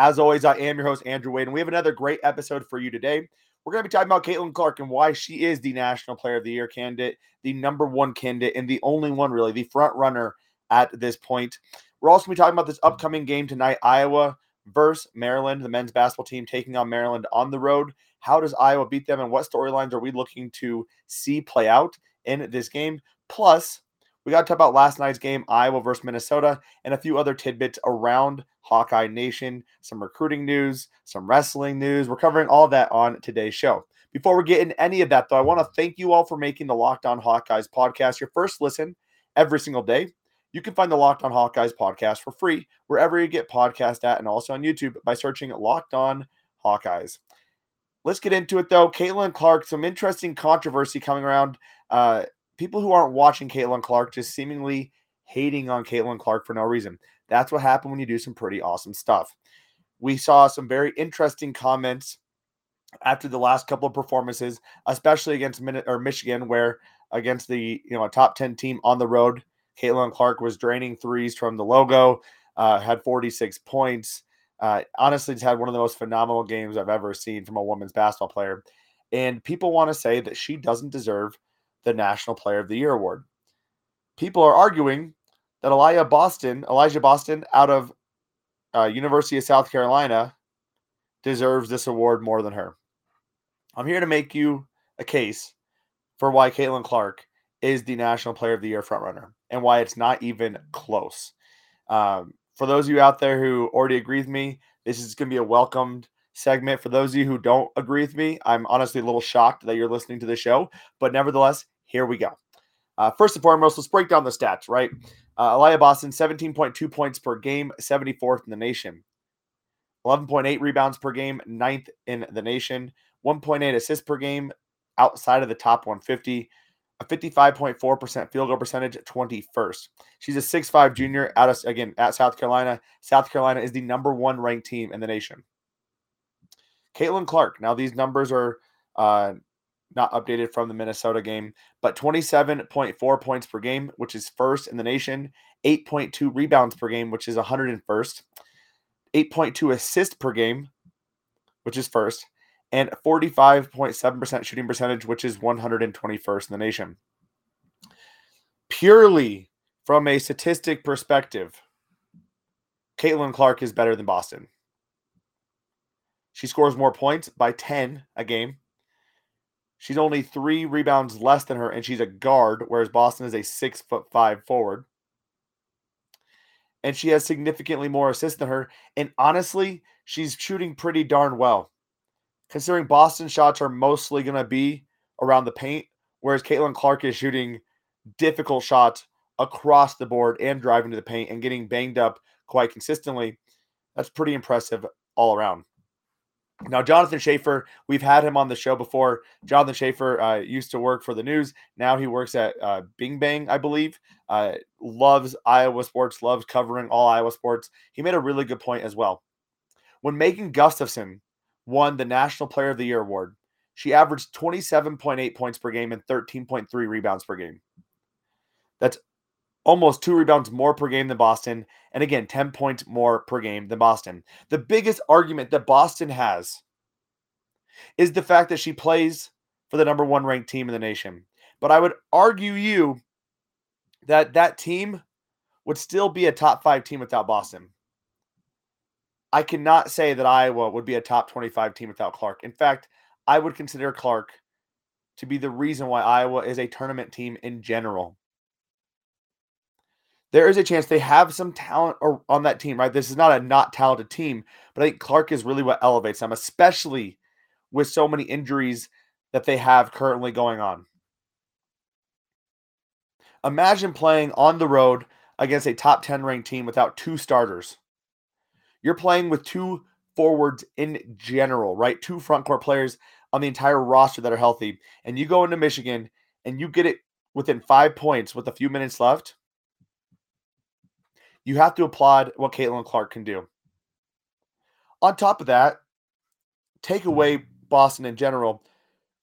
As always, I am your host, Andrew Wade, and we have another great episode for you today. We're going to be talking about Caitlin Clark and why she is the National Player of the Year candidate, the number one candidate, and the only one, really, the front runner at this point. We're also going to be talking about this upcoming game tonight, Iowa versus Maryland, the men's basketball team taking on Maryland on the road. How does Iowa beat them, and what storylines are we looking to see play out in this game? Plus, we got to talk about last night's game, Iowa versus Minnesota, and a few other tidbits around Hawkeye Nation, some recruiting news, some wrestling news. We're covering all that on today's show. Before we get into any of that, though, I want to thank you all for making the Locked On Hawkeyes podcast your first listen every single day. You can find the Locked On Hawkeyes podcast for free wherever you get podcasts at, and also on YouTube by searching Locked On Hawkeyes. Let's get into it, though. Caitlin Clark, some interesting controversy coming around. People who aren't watching Caitlin Clark just seemingly hating on Caitlin Clark for no reason. That's what happened when you do some pretty awesome stuff. We saw some very interesting comments after the last couple of performances, especially against Michigan, where against the a top 10 team on the road, Caitlin Clark was draining threes from the logo, had 46 points. Honestly, it's had one of the most phenomenal games I've ever seen from a women's basketball player. And people want to say that she doesn't deserve the National Player of the Year award. People are arguing that Aliyah Boston out of University of South Carolina deserves this award more than her. I'm here to make you a case for why Caitlin Clark is the National Player of the Year frontrunner and why it's not even close. For those of you out there who already agree with me, this is going to be a welcomed segment. For those of you who don't agree with me, I'm honestly a little shocked that you're listening to the show, but nevertheless, here we go. First and foremost, let's break down the stats, right? Aliyah Boston, 17.2 points per game, 74th in the nation. 11.8 rebounds per game, 9th in the nation. 1.8 assists per game, outside of the top 150. A 55.4% field goal percentage, 21st. She's a 6'5 junior at South Carolina. South Carolina is the number one ranked team in the nation. Caitlin Clark. Now, these numbers are not updated from the Minnesota game, but 27.4 points per game, which is first in the nation. 8.2 rebounds per game, which is 101st. 8.2 assists per game, which is first. And 45.7% shooting percentage, which is 121st in the nation. Purely from a statistic perspective, Caitlin Clark is better than Boston. She scores more points by 10 a game. She's only 3 rebounds less than her, and she's a guard, whereas Boston is a 6'5 forward. And she has significantly more assists than her, and honestly, she's shooting pretty darn well, considering Boston shots are mostly going to be around the paint, whereas Caitlin Clark is shooting difficult shots across the board and driving to the paint and getting banged up quite consistently. That's pretty impressive all around. Now, Jonathan Schaefer, we've had him on the show before. Jonathan Schaefer used to work for the News. Now he works at Bing Bang, I believe. Loves Iowa sports, loves covering all Iowa sports. He made a really good point as well. When Megan Gustafson won the National Player of the Year award, she averaged 27.8 points per game and 13.3 rebounds per game. That's almost 2 rebounds more per game than Boston, and again, 10 points more per game than Boston. The biggest argument that Boston has is the fact that she plays for the number one ranked team in the nation. But I would argue you that that team would still be a top 5 team without Boston. I cannot say that Iowa would be a top 25 team without Clark. In fact, I would consider Clark to be the reason why Iowa is a tournament team in general. There is a chance they have some talent on that team, right? This is not a not talented team, but I think Clark is really what elevates them, especially with so many injuries that they have currently going on. Imagine playing on the road against a top 10 ranked team without 2 starters. You're playing with 2 forwards in general, right? Two front court players on the entire roster that are healthy. And you go into Michigan and you get it within 5 points with a few minutes left. You have to applaud what Caitlin Clark can do. On top of that, take away Boston in general,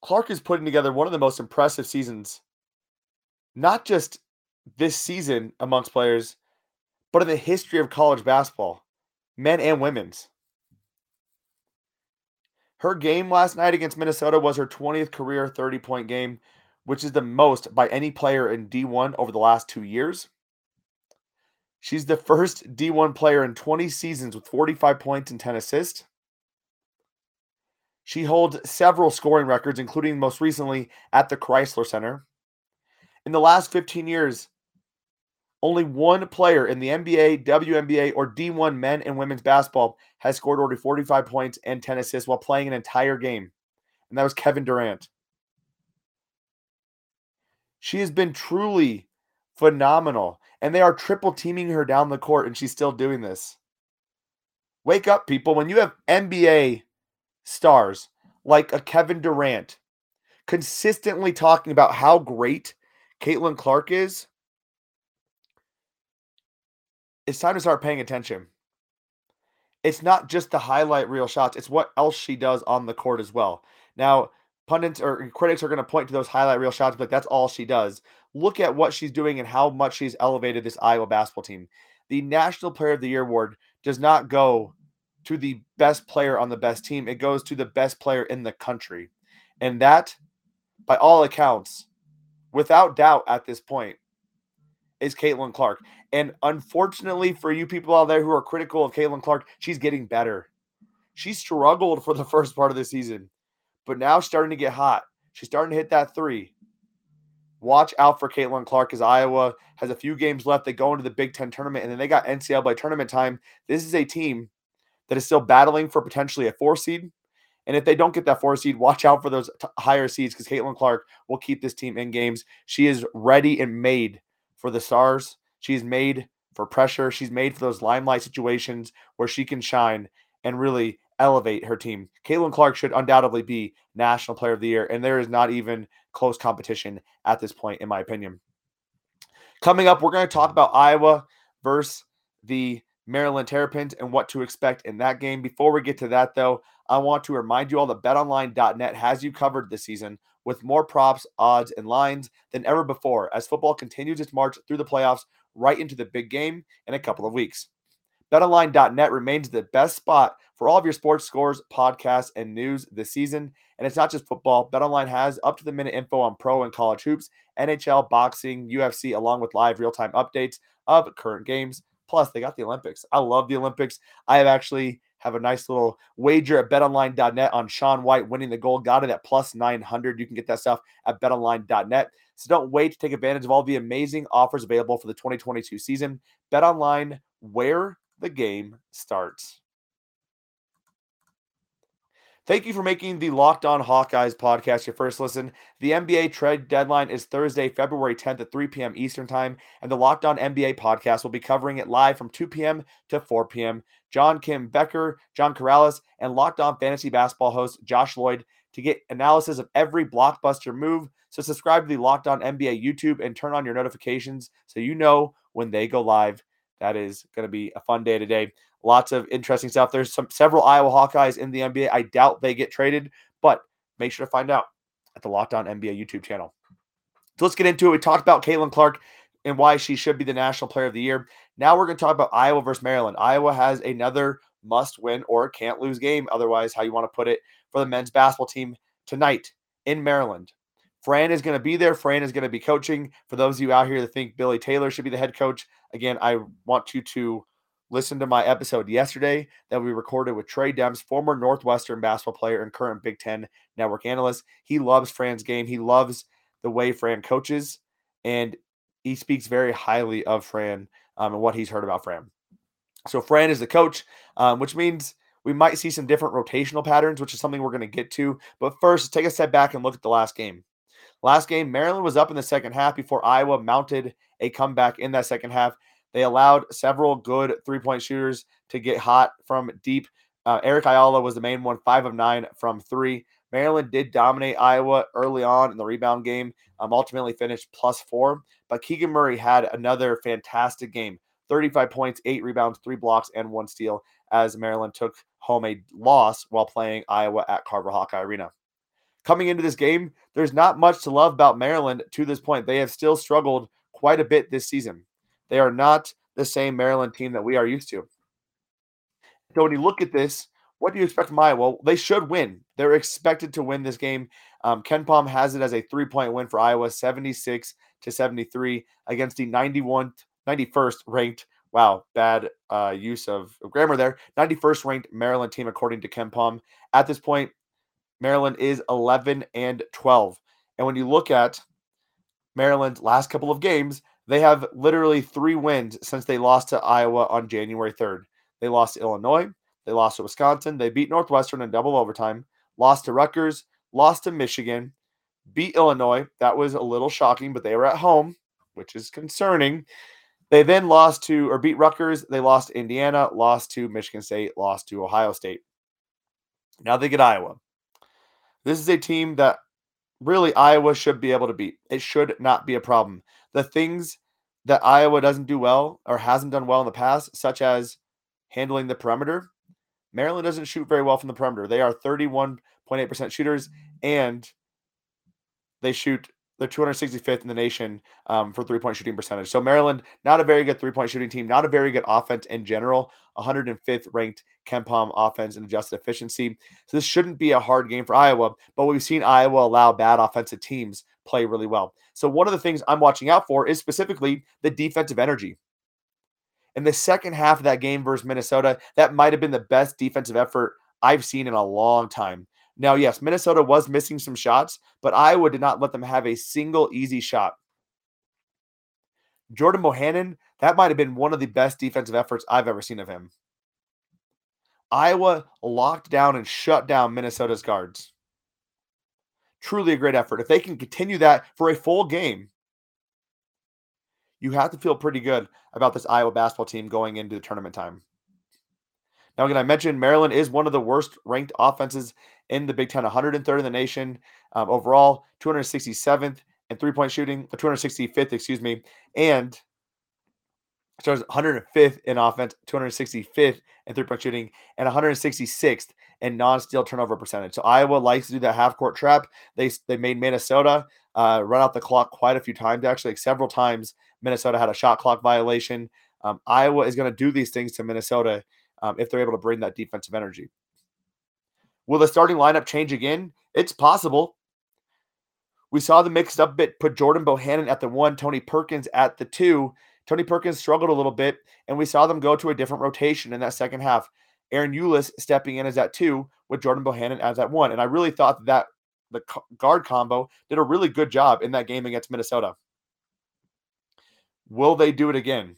Clark is putting together one of the most impressive seasons, not just this season amongst players, but in the history of college basketball, men and women's. Her game last night against Minnesota was her 20th career 30-point game, which is the most by any player in D1 over the last 2 years. She's the first D1 player in 20 seasons with 45 points and 10 assists. She holds several scoring records, including most recently at the Crisler Center. In the last 15 years, only one player in the NBA, WNBA, or D1 men and women's basketball has scored over 45 points and 10 assists while playing an entire game, and that was Kevin Durant. She has been truly phenomenal, and they are triple teaming her down the court, and she's still doing this. Wake up, people. When you have NBA stars like a Kevin Durant consistently talking about how great Caitlin Clark is, it's time to start paying attention. It's not just the highlight reel shots. It's what else she does on the court as well. Now, pundits or critics are going to point to those highlight reel shots, but that's all she does. Look at what she's doing and how much she's elevated this Iowa basketball team. The National Player of the Year award does not go to the best player on the best team. It goes to the best player in the country. And that, by all accounts, without doubt at this point, is Caitlin Clark. And unfortunately for you people out there who are critical of Caitlin Clark, she's getting better. She struggled for the first part of the season, but now she's starting to get hot. She's starting to hit that three. Watch out for Caitlin Clark as Iowa has a few games left. They go into the Big Ten tournament, and then they got NCAA tournament time. This is a team that is still battling for potentially a 4 seed. And if they don't get that 4 seed, watch out for those higher seeds because Caitlin Clark will keep this team in games. She is ready and made for the stars. She's made for pressure. She's made for those limelight situations where she can shine and really elevate her team. Caitlin Clark should undoubtedly be National Player of the Year, and there is not even close competition at this point, in my opinion. Coming up, we're going to talk about Iowa versus the Maryland Terrapins and what to expect in that game. Before we get to that, though, I want to remind you all that BetOnline.net has you covered this season with more props, odds, and lines than ever before as football continues its march through the playoffs right into the big game in a couple of weeks. BetOnline.net remains the best spot for all of your sports scores, podcasts, and news this season. And it's not just football. BetOnline has up-to-the-minute info on pro and college hoops, NHL, boxing, UFC, along with live real-time updates of current games. Plus, they got the Olympics. I love the Olympics. I have a nice little wager at betonline.net on Sean White winning the gold. Got it at plus 900. You can get that stuff at betonline.net. So don't wait to take advantage of all the amazing offers available for the 2022 season. BetOnline, where the game starts. Thank you for making the Locked On Hawkeyes podcast your first listen. The NBA trade deadline is Thursday, February 10th at 3 p.m. Eastern Time, and the Locked On NBA podcast will be covering it live from 2 p.m. to 4 p.m. John Kim Becker, John Corrales, and Locked On Fantasy Basketball host Josh Lloyd to get analysis of every blockbuster move. So subscribe to the Locked On NBA YouTube and turn on your notifications so you know when they go live. That is going to be a fun day today. Lots of interesting stuff. There's several Iowa Hawkeyes in the NBA. I doubt they get traded, but make sure to find out at the Locked On NBA YouTube channel. So let's get into it. We talked about Caitlin Clark and why she should be the National Player of the Year. Now we're going to talk about Iowa versus Maryland. Iowa has another must-win or can't-lose game, otherwise how you want to put it, for the men's basketball team tonight in Maryland. Fran is going to be there. Fran is going to be coaching. For those of you out here that think Billy Taylor should be the head coach, again, I want you to listen to my episode yesterday that we recorded with Trey Demps, former Northwestern basketball player and current Big Ten network analyst. He loves Fran's game. He loves the way Fran coaches, and he speaks very highly of Fran and what he's heard about Fran. So Fran is the coach, which means we might see some different rotational patterns, which is something we're going to get to. But first, take a step back and look at the last game. Last game, Maryland was up in the second half before Iowa mounted a comeback in that second half. They allowed several good three-point shooters to get hot from deep. Eric Ayala was the main one, 5 of 9 from three. Maryland did dominate Iowa early on in the rebound game, ultimately finished +4. But Keegan Murray had another fantastic game, 35 points, 8 rebounds, 3 blocks, and 1 steal as Maryland took home a loss while playing Iowa at Carver Hawkeye Arena. Coming into this game, there's not much to love about Maryland to this point. They have still struggled quite a bit this season. They are not the same Maryland team that we are used to. So when you look at this, what do you expect from Iowa? Well, they should win. They're expected to win this game. KenPom has it as a 3-point win for Iowa, 76-73 against the 91st ranked. Wow, bad use of grammar there. 91st ranked Maryland team, according to KenPom. At this point, Maryland is 11-12. And when you look at Maryland's last couple of games, they have literally 3 wins since they lost to Iowa on January 3rd. They lost to Illinois. They lost to Wisconsin. They beat Northwestern in double overtime. Lost to Rutgers. Lost to Michigan. Beat Illinois. That was a little shocking, but they were at home, which is concerning. They then lost to or beat Rutgers. They lost to Indiana. Lost to Michigan State. Lost to Ohio State. Now they get Iowa. This is a team that really Iowa should be able to beat. It should not be a problem. The things that Iowa doesn't do well or hasn't done well in the past, such as handling the perimeter, Maryland doesn't shoot very well from the perimeter. They are 31.8% shooters, and they shoot they're 265th in the nation for three-point shooting percentage. So Maryland, not a very good three-point shooting team, not a very good offense in general, 105th ranked KenPom offense and adjusted efficiency. So this shouldn't be a hard game for Iowa, but we've seen Iowa allow bad offensive teams play really well. So one of the things I'm watching out for is specifically the defensive energy. In the second half of that game versus Minnesota, that might have been the best defensive effort I've seen in a long time. Now, yes, Minnesota was missing some shots, but Iowa did not let them have a single easy shot. Jordan Bohannon, that might have been one of the best defensive efforts I've ever seen of him. Iowa locked down and shut down Minnesota's guards. Truly a great effort. If they can continue that for a full game, you have to feel pretty good about this Iowa basketball team going into the tournament time. Now, again, I mentioned Maryland is one of the worst ranked offenses in the Big Ten, 103rd in the nation overall, 267th in three-point shooting, 265th, and starts 105th in offense, 265th in three-point shooting, and 166th in non-steal turnover percentage. So Iowa likes to do that half-court trap. They made Minnesota run out the clock quite a few times, actually, like several times. Minnesota had a shot clock violation. Iowa is going to do these things to Minnesota if they're able to bring that defensive energy. Will the starting lineup change again? It's possible. We saw the mixed up bit, put Jordan Bohannon at the 1, Tony Perkins at the 2. Tony Perkins struggled a little bit, and we saw them go to a different rotation in that second half. Aaron Ulis stepping in as that 2 with Jordan Bohannon as that 1. And I really thought that the guard combo did a really good job in that game against Minnesota. Will they do it again?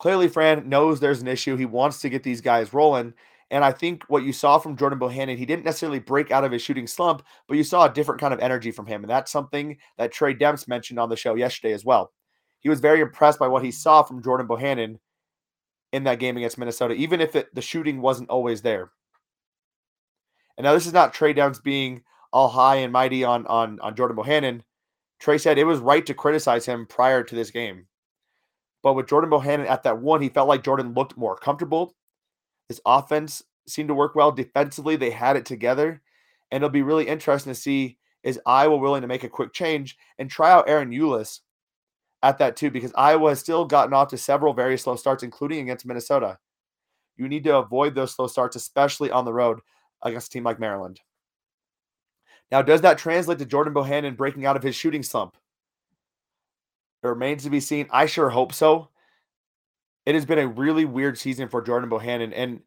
Clearly, Fran knows there's an issue. He wants to get these guys rolling. And I think what you saw from Jordan Bohannon, he didn't necessarily break out of his shooting slump, but you saw a different kind of energy from him. And that's something that Trey Demps mentioned on the show yesterday as well. He was very impressed by what he saw from Jordan Bohannon in that game against Minnesota, even if the shooting wasn't always there. And now this is not Trey Demps being all high and mighty on Jordan Bohannon. Trey said it was right to criticize him prior to this game. But with Jordan Bohannon at that 1, he felt like Jordan looked more comfortable. His offense seemed to work well. Defensively, they had it together. And it'll be really interesting to see, is Iowa willing to make a quick change and try out Aaron Ulis at that 2? Because Iowa has still gotten off to several very slow starts, including against Minnesota. You need to avoid those slow starts, especially on the road against a team like Maryland. Now, does that translate to Jordan Bohannon breaking out of his shooting slump? It remains to be seen. I sure hope so. It has been a really weird season for Jordan Bohannon, and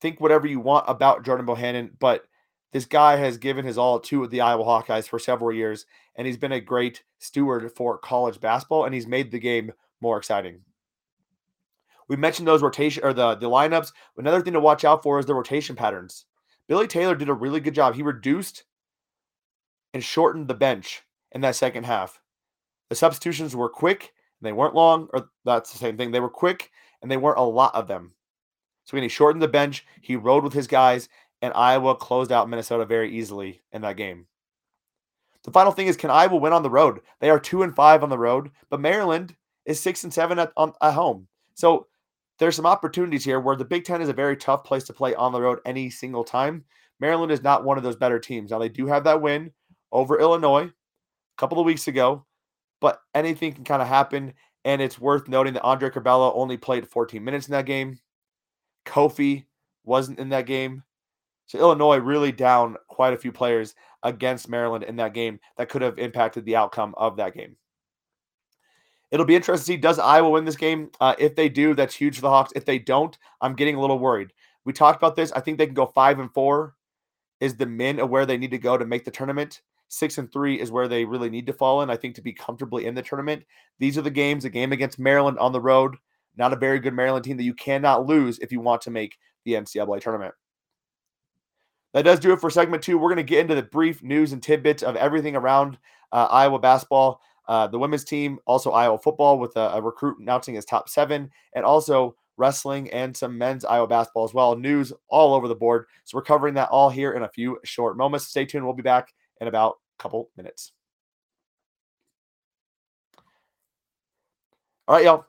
think whatever you want about Jordan Bohannon, but this guy has given his all to the Iowa Hawkeyes for several years, and he's been a great steward for college basketball, and he's made the game more exciting. We mentioned those rotation or the lineups. Another thing to watch out for is the rotation patterns. Billy Taylor did a really good job. He reduced and shortened the bench in that second half. The substitutions were quick, and they weren't long, or that's the same thing. They were quick, and they weren't a lot of them. So when he shortened the bench, he rode with his guys, and Iowa closed out Minnesota very easily in that game. The final thing is, can Iowa win on the road? They are 2-5 on the road, but Maryland is 6-7 at home. So there's some opportunities here where the Big Ten is a very tough place to play on the road any single time. Maryland is not one of those better teams. Now, they do have that win over Illinois a couple of weeks ago, but anything can kind of happen, and it's worth noting that Andre Corbella only played 14 minutes in that game. Kofi wasn't in that game. So Illinois really down quite a few players against Maryland in that game that could have impacted the outcome of that game. It'll be interesting to see, does Iowa win this game? If they do, that's huge for the Hawks. If they don't, I'm getting a little worried. We talked about this. I think they can go 5-4 is the min of where they need to go to make the tournament. 6-3 is where they really need to fall in, I think, to be comfortably in the tournament. These are the games, a game against Maryland on the road, not a very good Maryland team that you cannot lose if you want to make the NCAA tournament. That does do it for segment two. We're going to get into the brief news and tidbits of everything around Iowa basketball, the women's team, also Iowa football with a recruit announcing his top 7, and also wrestling and some men's Iowa basketball as well. News all over the board. So we're covering that all here in a few short moments. Stay tuned. We'll be back in about a couple minutes. All right, y'all.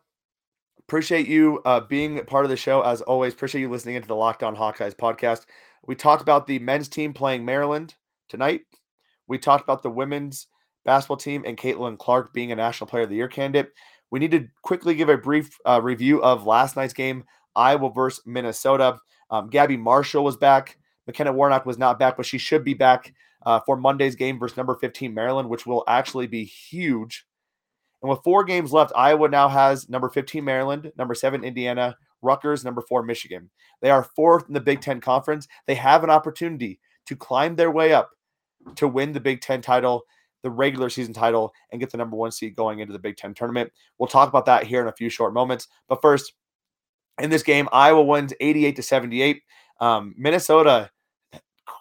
Appreciate you being part of the show as always. Appreciate you listening into the Locked On Hawkeyes podcast. We talked about the men's team playing Maryland tonight. We talked about the women's basketball team and Caitlin Clark being a National Player of the Year candidate. We need to quickly give a brief review of last night's game, Iowa versus Minnesota. Gabby Marshall was back. McKenna Warnock was not back, but she should be back for Monday's game versus number 15 Maryland, which will actually be huge. And with 4 games left, Iowa now has number 15 Maryland, number 7 Indiana, Rutgers, number 4 Michigan. They are 4th in the Big Ten Conference. They have an opportunity to climb their way up to win the Big Ten title, the regular season title, and get the number 1 seed going into the Big Ten tournament. We'll talk about that here in a few short moments. But first, in this game, Iowa wins 88-78. Minnesota,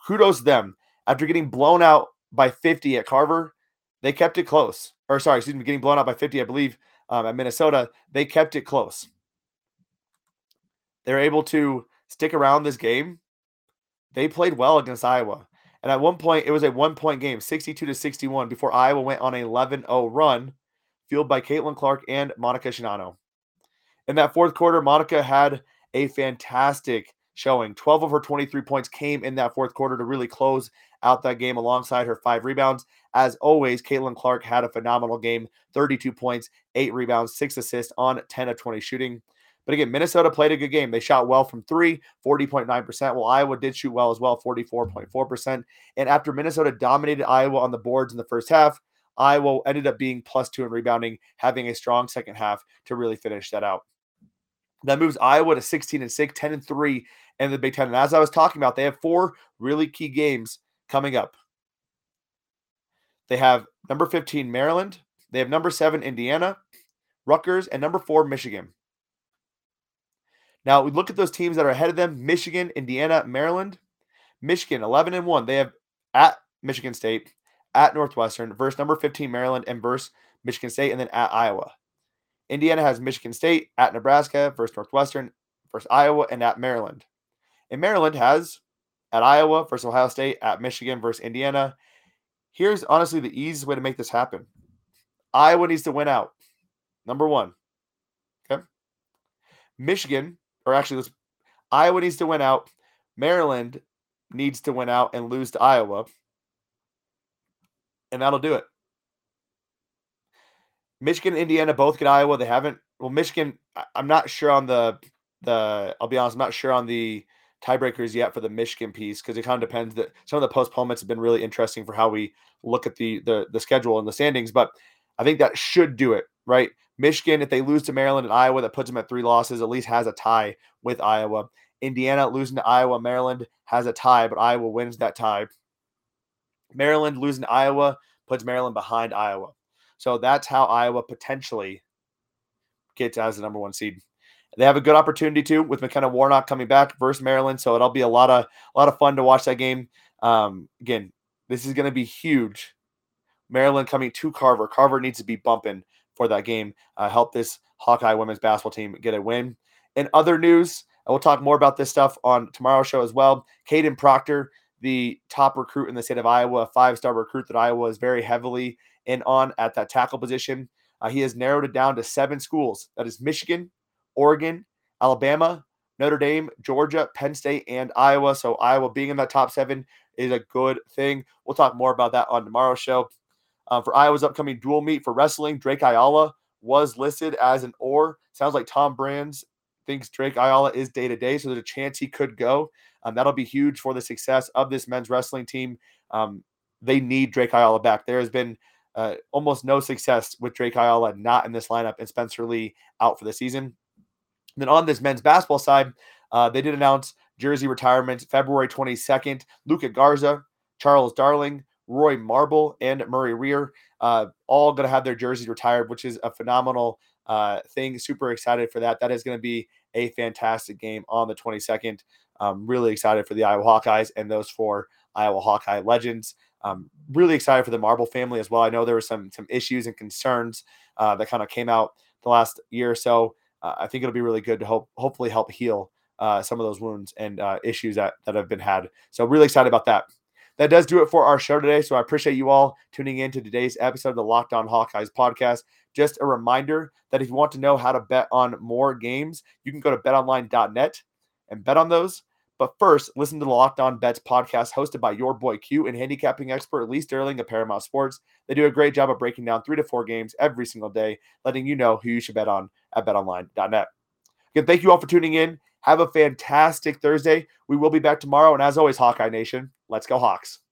kudos to them. After getting blown out by 50 at Carver, they kept it close. Getting blown out by 50, I believe, at Minnesota, they kept it close. They're able to stick around this game. They played well against Iowa. And at one point, it was a 1-point game, 62-61, before Iowa went on an 11-0 run, fueled by Caitlin Clark and Monica Shinano. In that fourth quarter, Monica had a fantastic showing. 12 of her 23 points came in that fourth quarter to really close out that game alongside her 5 rebounds. As always, Caitlin Clark had a phenomenal game, 32 points, 8 rebounds, 6 assists on 10 of 20 shooting. But again, Minnesota played a good game. They shot well from 3, 40.9%, while Iowa did shoot well as well, 44.4%. And after Minnesota dominated Iowa on the boards in the first half, Iowa ended up being +2 in rebounding, having a strong second half to really finish that out. That moves Iowa to 16-6, 10-3 in the Big Ten. And as I was talking about, they have 4 really key games coming up. They have number 15, Maryland. They have number 7, Indiana, Rutgers, and number 4, Michigan. Now, we look at those teams that are ahead of them, Michigan, Indiana, Maryland. Michigan, 11-1. They have at Michigan State, at Northwestern, versus number 15, Maryland, and versus Michigan State, and then at Iowa. Indiana has Michigan State, at Nebraska, versus Northwestern, versus Iowa, and at Maryland. And Maryland has at Iowa, versus Ohio State, at Michigan, versus Indiana. Here's honestly the easiest way to make this happen. Iowa needs to win out, number 1. Okay? Iowa needs to win out. Maryland needs to win out and lose to Iowa. And that'll do it. Michigan and Indiana both get Iowa. They haven't. Well, Michigan, I'm not sure on the I'll be honest, I'm not sure on the tiebreakers yet for the Michigan piece because it kind of depends. That some of the postponements have been really interesting for how we look at the schedule and the standings. But I think that should do it, right? Michigan, if they lose to Maryland and Iowa, that puts them at 3 losses, at least has a tie with Iowa. Indiana losing to Iowa. Maryland has a tie, but Iowa wins that tie. Maryland losing to Iowa puts Maryland behind Iowa. So that's how Iowa potentially gets as the number 1 seed. They have a good opportunity, too, with McKenna Warnock coming back versus Maryland, so it'll be a lot of fun to watch that game. Again, this is going to be huge. Maryland coming to Carver. Carver needs to be bumping for that game. Help this Hawkeye women's basketball team get a win. In other news, We'll talk more about this stuff on tomorrow's show as well. Caden Proctor, the top recruit in the state of Iowa, a five-star recruit that Iowa is very heavily in on at that tackle position. He has narrowed it down to 7 schools. That is Michigan, Oregon, Alabama, Notre Dame, Georgia, Penn State, and Iowa. So Iowa being in that top 7 is a good thing. We'll talk more about that on tomorrow's show. For Iowa's upcoming dual meet for wrestling, Drake Ayala was listed as an or. Sounds like Tom Brands thinks Drake Ayala is day-to-day, so there's a chance he could go. That'll be huge for the success of this men's wrestling team. They need Drake Ayala back. There has been almost no success with Drake Ayala not in this lineup and Spencer Lee out for the season. And then on this men's basketball side, they did announce jersey retirements February 22nd. Luca Garza, Charles Darling, Roy Marble, and Murray Rear, all going to have their jerseys retired, which is a phenomenal thing. Super excited for that. That is going to be a fantastic game on the 22nd. Really excited for the Iowa Hawkeyes and those 4 Iowa Hawkeye legends. Really excited for the Marble family as well. I know there were some issues and concerns that kind of came out the last year or so. I think it'll be really good to hopefully help heal some of those wounds and issues that have been had. So really excited about that. That does do it for our show today. So I appreciate you all tuning in to today's episode of the Locked On Hawkeyes podcast. Just a reminder that if you want to know how to bet on more games, you can go to betonline.net and bet on those. But first, listen to the Locked On Bets podcast hosted by your boy Q and handicapping expert Lee Sterling of Paramount Sports. They do a great job of breaking down 3 to 4 games every single day, letting you know who you should bet on at betonline.net. Again, thank you all for tuning in. Have a fantastic Thursday. We will be back tomorrow. And as always, Hawkeye Nation, let's go Hawks.